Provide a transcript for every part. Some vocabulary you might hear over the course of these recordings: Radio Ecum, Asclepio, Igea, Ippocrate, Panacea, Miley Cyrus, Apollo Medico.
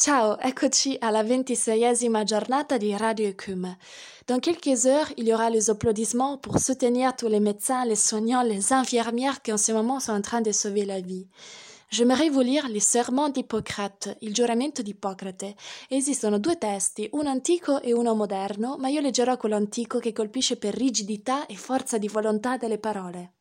Ciao, eccoci alla 26esima giornata di Radio Ecum. Dans quelques heures, il y aura les applaudissements pour soutenir tous les médecins, les soignants, les infirmières qui en ce moment sont en train de sauver la vie. J'aimerais vous lire les sermons d'Ippocrate, il giuramento di Ippocrate. Esistono due testi, uno antico e uno moderno, ma io leggerò quello antico che colpisce per rigidità e forza di volontà delle parole.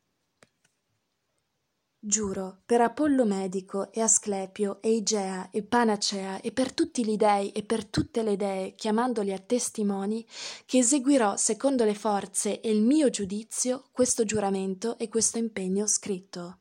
Giuro, per Apollo Medico e Asclepio e Igea e Panacea e per tutti gli dei e per tutte le dee, chiamandoli a testimoni, che eseguirò secondo le forze e il mio giudizio questo giuramento e questo impegno scritto.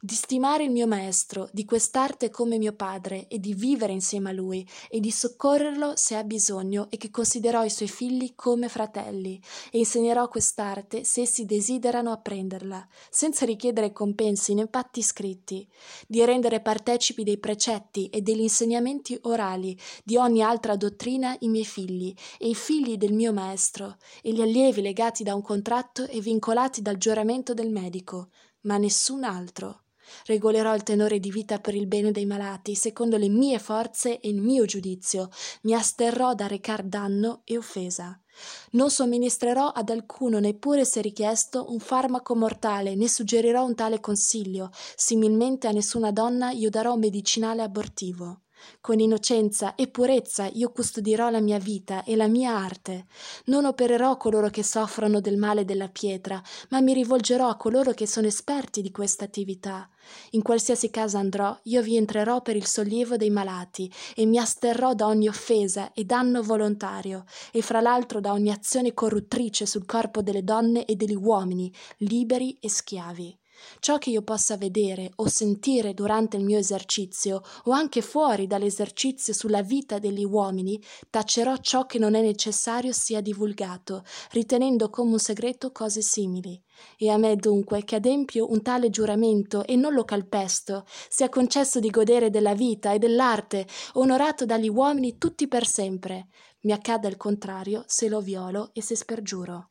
Di stimare il mio maestro, di quest'arte come mio padre e di vivere insieme a lui e di soccorrerlo se ha bisogno e che considerò i suoi figli come fratelli e insegnerò quest'arte se essi desiderano apprenderla, senza richiedere compensi né patti scritti, di rendere partecipi dei precetti e degli insegnamenti orali di ogni altra dottrina i miei figli e i figli del mio maestro e gli allievi legati da un contratto e vincolati dal giuramento del medico, ma nessun altro. Regolerò il tenore di vita per il bene dei malati, secondo le mie forze e il mio giudizio. Mi asterrò da recar danno e offesa. Non somministrerò ad alcuno, neppure se richiesto, un farmaco mortale, né suggerirò un tale consiglio. Similmente a nessuna donna io darò un medicinale abortivo. Con innocenza e purezza io custodirò la mia vita e la mia arte. Non opererò coloro che soffrono del male della pietra, ma mi rivolgerò a coloro che sono esperti di questa attività. In qualsiasi casa andrò, io vi entrerò per il sollievo dei malati e mi asterrò da ogni offesa e danno volontario e fra l'altro da ogni azione corruttrice sul corpo delle donne e degli uomini, liberi e schiavi. Ciò che io possa vedere o sentire durante il mio esercizio o anche fuori dall'esercizio sulla vita degli uomini, tacerò ciò che non è necessario sia divulgato, ritenendo come un segreto cose simili. E a me dunque, che adempio un tale giuramento e non lo calpesto, sia concesso di godere della vita e dell'arte, onorato dagli uomini tutti per sempre. Mi accada il contrario se lo violo e se spergiuro.